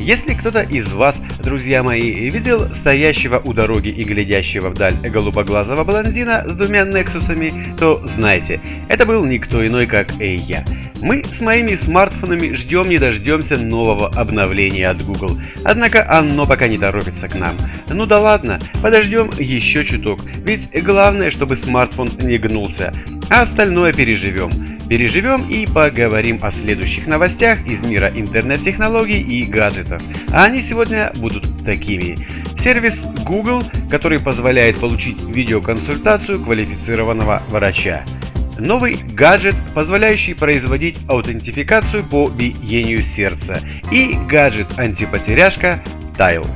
Если кто-то из вас, друзья мои, видел стоящего у дороги и глядящего вдаль голубоглазого блондина с двумя Нексусами, то знайте, это был никто иной, как я. Мы с моими смартфонами ждем не дождемся нового обновления от Google, однако оно пока не торопится к нам. Ну да ладно, подождем еще чуток, ведь главное, чтобы смартфон не гнулся, а остальное переживем. Переживем и поговорим о следующих новостях из мира интернет-технологий и гаджетов. А они сегодня будут такими. Сервис Google, который позволяет получить видеоконсультацию квалифицированного врача. Новый гаджет, позволяющий производить аутентификацию по биению сердца. И гаджет-антипотеряшка Tile.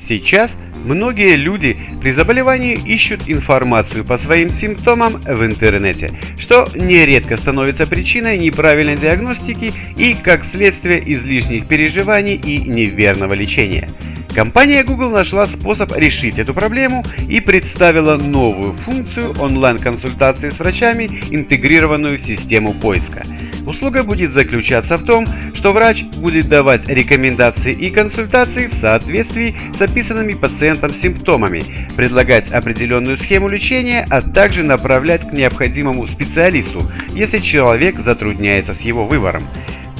Сейчас многие люди при заболевании ищут информацию по своим симптомам в интернете, что нередко становится причиной неправильной диагностики и, как следствие, излишних переживаний и неверного лечения. Компания Google нашла способ решить эту проблему и представила новую функцию онлайн-консультации с врачами, интегрированную в систему поиска. Услуга будет заключаться в том, что врач будет давать рекомендации и консультации в соответствии с описанными пациентом симптомами, предлагать определенную схему лечения, а также направлять к необходимому специалисту, если человек затрудняется с его выбором.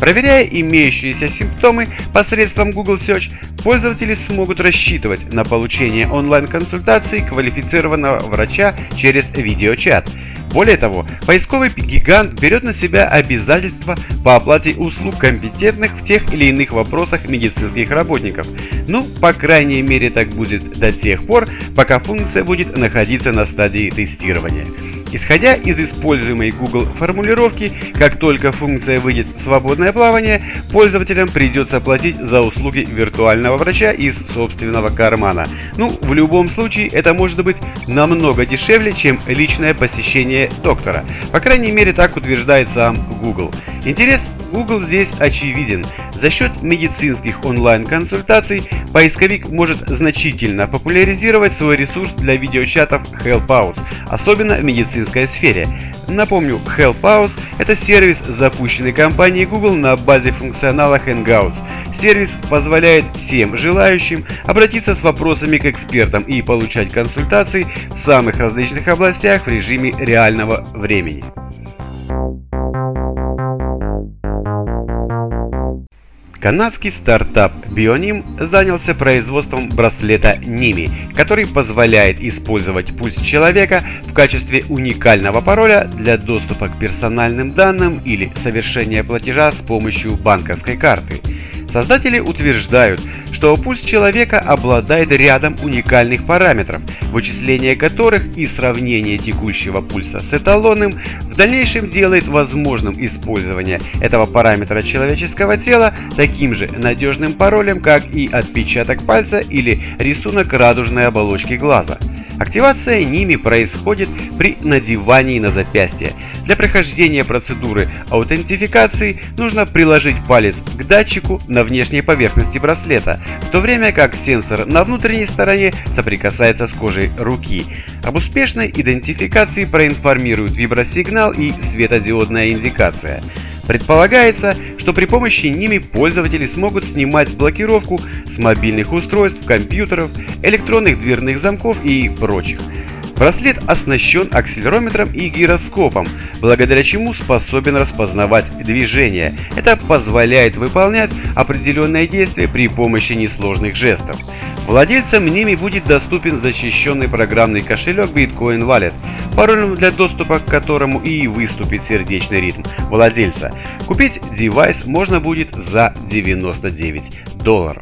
Проверяя имеющиеся симптомы посредством Google Search, пользователи смогут рассчитывать на получение онлайн-консультации квалифицированного врача через видеочат. Более того, поисковый гигант берет на себя обязательства по оплате услуг компетентных в тех или иных вопросах медицинских работников. Ну, по крайней мере, так будет до тех пор, пока функция будет находиться на стадии тестирования. Исходя из используемой Google формулировки, как только функция выйдет в свободное плавание, пользователям придется платить за услуги виртуального врача из собственного кармана. Ну, в любом случае, это может быть намного дешевле, чем личное посещение доктора. По крайней мере, так утверждает сам Google. Интерес Google здесь очевиден. За счет медицинских онлайн-консультаций поисковик может значительно популяризировать свой ресурс для видеочатов Helpouts, особенно в медицинской сфере. Напомню, Helpouts – это сервис, запущенный компанией Google на базе функционала Hangouts. Сервис позволяет всем желающим обратиться с вопросами к экспертам и получать консультации в самых различных областях в режиме реального времени. Канадский стартап Bionim занялся производством браслета Nimi, который позволяет использовать пульс человека в качестве уникального пароля для доступа к персональным данным или совершения платежа с помощью банковской карты. Создатели утверждают, что пульс человека обладает рядом уникальных параметров, вычисление которых и сравнение текущего пульса с эталонным в дальнейшем делает возможным использование этого параметра человеческого тела таким же надежным паролем, как и отпечаток пальца или рисунок радужной оболочки глаза. Активация Nimi происходит при надевании на запястье. Для прохождения процедуры аутентификации нужно приложить палец к датчику на внешней поверхности браслета, в то время как сенсор на внутренней стороне соприкасается с кожей руки. Об успешной идентификации проинформируют вибросигнал и светодиодная индикация. Предполагается, что при помощи Nimi пользователи смогут снимать блокировку с мобильных устройств, компьютеров, электронных дверных замков и прочих. Браслет оснащен акселерометром и гироскопом, благодаря чему способен распознавать движение. Это позволяет выполнять определенные действия при помощи несложных жестов. Владельцам Nimi будет доступен защищенный программный кошелек Bitcoin Wallet, паролем для доступа к которому и выступит сердечный ритм владельца. Купить девайс можно будет за $99.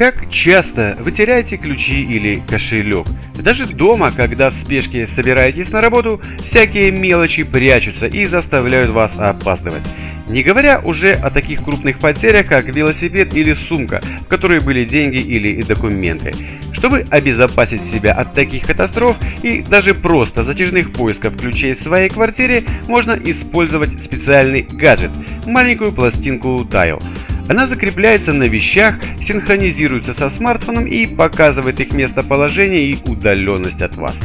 Как часто вы теряете ключи или кошелек? Даже дома, когда в спешке собираетесь на работу, всякие мелочи прячутся и заставляют вас опаздывать. Не говоря уже о таких крупных потерях, как велосипед или сумка, в которой были деньги или документы. Чтобы обезопасить себя от таких катастроф и даже просто затяжных поисков ключей в своей квартире, можно использовать специальный гаджет – маленькую пластинку Tile. Она закрепляется на вещах, синхронизируется со смартфоном и показывает их местоположение и удаленность от вас.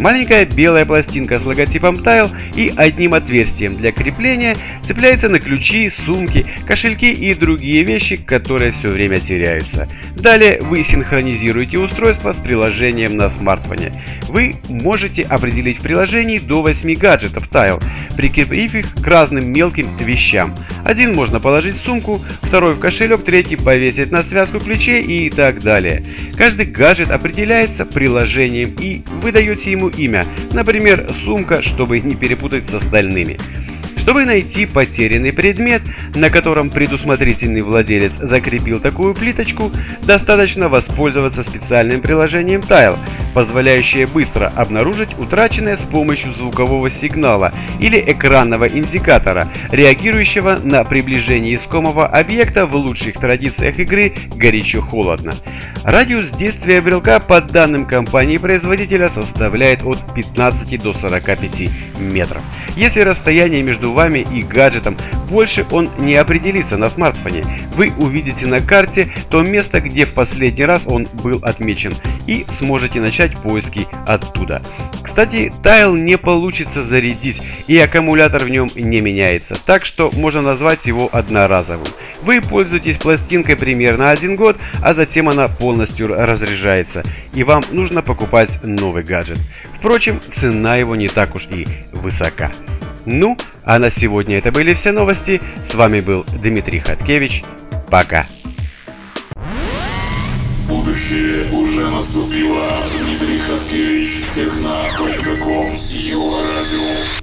Маленькая белая пластинка с логотипом Tile и одним отверстием для крепления цепляется на ключи, сумки, кошельки и другие вещи, которые все время теряются. Далее вы синхронизируете устройство с приложением на смартфоне. Вы можете определить в приложении до 8 гаджетов Tile, прикрепив их к разным мелким вещам. Один можно положить в сумку, второй в кошелек, третий повесить на связку ключей и так далее. Каждый гаджет определяется приложением и вы даете ему имя, например, сумка, чтобы не перепутать с остальными. Чтобы найти потерянный предмет, на котором предусмотрительный владелец закрепил такую плиточку, достаточно воспользоваться специальным приложением Tile, позволяющее быстро обнаружить утраченное с помощью звукового сигнала или экранного индикатора, реагирующего на приближение искомого объекта в лучших традициях игры «Горячо-холодно». Радиус действия брелка по данным компании-производителя составляет от 15 до 45 метров. Если расстояние между вами и гаджетом больше, он не определится на смартфоне. Вы увидите на карте то место, где в последний раз он был отмечен, и сможете начать поиски оттуда. Кстати, Tile не получится зарядить, и аккумулятор в нем не меняется, так что можно назвать его одноразовым. Вы пользуетесь пластинкой примерно 1 год, а затем она полностью разряжается, и вам нужно покупать новый гаджет. Впрочем, цена его не так уж и высока. Ну, а на сегодня это были все новости. С вами был Дмитрий Хаткевич. Пока. Будущее уже наступило. Дмитрий Хаткевич, Техно.Ком, Его радио.